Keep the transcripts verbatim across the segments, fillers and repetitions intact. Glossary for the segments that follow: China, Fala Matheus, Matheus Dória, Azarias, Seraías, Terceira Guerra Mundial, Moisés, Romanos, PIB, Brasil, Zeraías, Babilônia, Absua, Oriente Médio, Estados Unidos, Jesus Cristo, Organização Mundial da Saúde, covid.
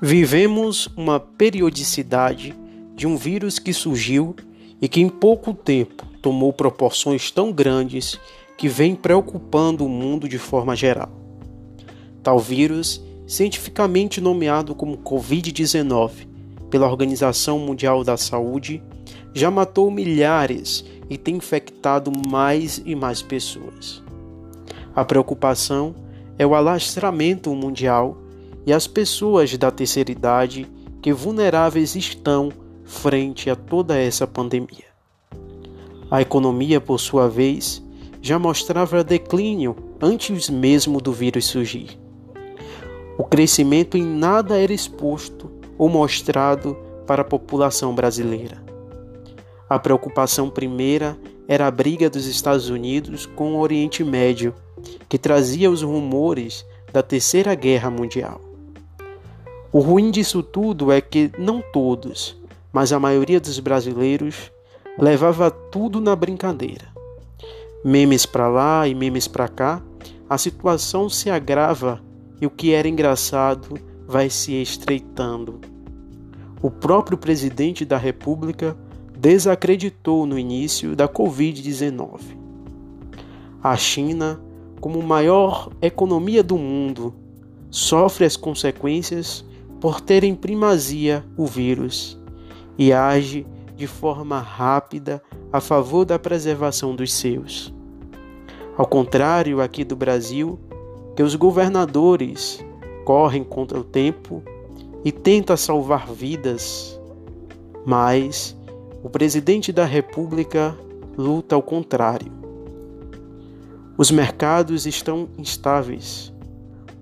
Vivemos uma periodicidade de um vírus que surgiu e que em pouco tempo tomou proporções tão grandes que vem preocupando o mundo de forma geral. Tal vírus, cientificamente nomeado como covid dezenove pela Organização Mundial da Saúde, já matou milhares e tem infectado mais e mais pessoas. A preocupação é o alastramento mundial e as pessoas da terceira idade que vulneráveis estão frente a toda essa pandemia. A economia, por sua vez, já mostrava declínio antes mesmo do vírus surgir. O crescimento em nada era exposto ou mostrado para a população brasileira. A preocupação primeira era a briga dos Estados Unidos com o Oriente Médio, que trazia os rumores da Terceira Guerra Mundial. O ruim disso tudo é que não todos, mas a maioria dos brasileiros levava tudo na brincadeira. Memes para lá e memes para cá, a situação se agrava e o que era engraçado vai se estreitando. O próprio presidente da República desacreditou no início da covid dezenove. A China, como maior economia do mundo, sofre as consequências por ter em primazia o vírus e age de forma rápida a favor da preservação dos seus. Ao contrário aqui do Brasil, que os governadores correm contra o tempo e tentam salvar vidas, mas o presidente da República luta ao contrário. Os mercados estão instáveis.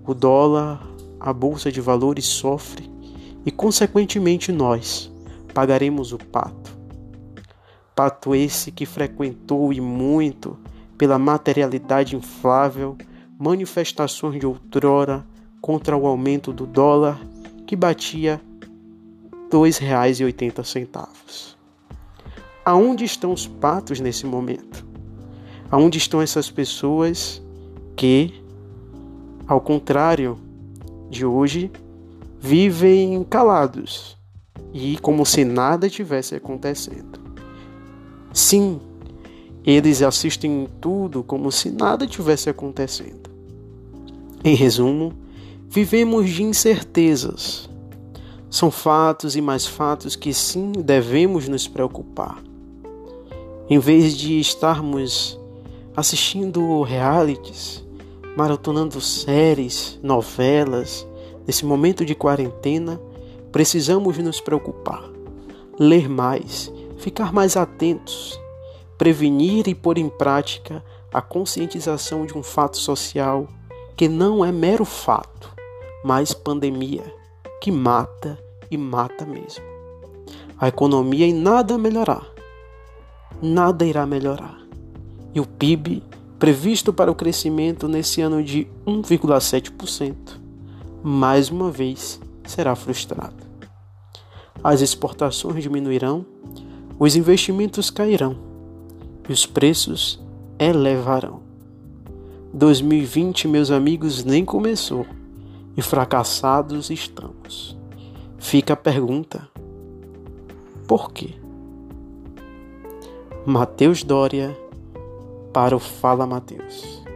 O dólar, a bolsa de valores sofre e, consequentemente, nós pagaremos o pato. Pato esse que frequentou e muito, pela materialidade inflável, manifestações de outrora contra o aumento do dólar que batia dois reais e oitenta centavos. Aonde estão os patos nesse momento? Aonde estão essas pessoas que, ao contrário de hoje, vivem calados e como se nada tivesse acontecendo? Sim, eles assistem tudo como se nada tivesse acontecendo. Em resumo, vivemos de incertezas. São fatos e mais fatos que sim devemos nos preocupar. Em vez de estarmos assistindo realities, maratonando séries, novelas, nesse momento de quarentena, precisamos nos preocupar, ler mais, ficar mais atentos, prevenir e pôr em prática a conscientização de um fato social que não é mero fato, mas pandemia, que mata e mata mesmo. A economia em nada melhorar, nada irá melhorar. E o P I B previsto para o crescimento nesse ano de um vírgula sete por cento, mais uma vez será frustrado. As exportações diminuirão, os investimentos cairão e os preços elevarão. dois mil e vinte, meus amigos, nem começou e fracassados estamos. Fica a pergunta: por quê? Matheus Dória para o Fala Matheus.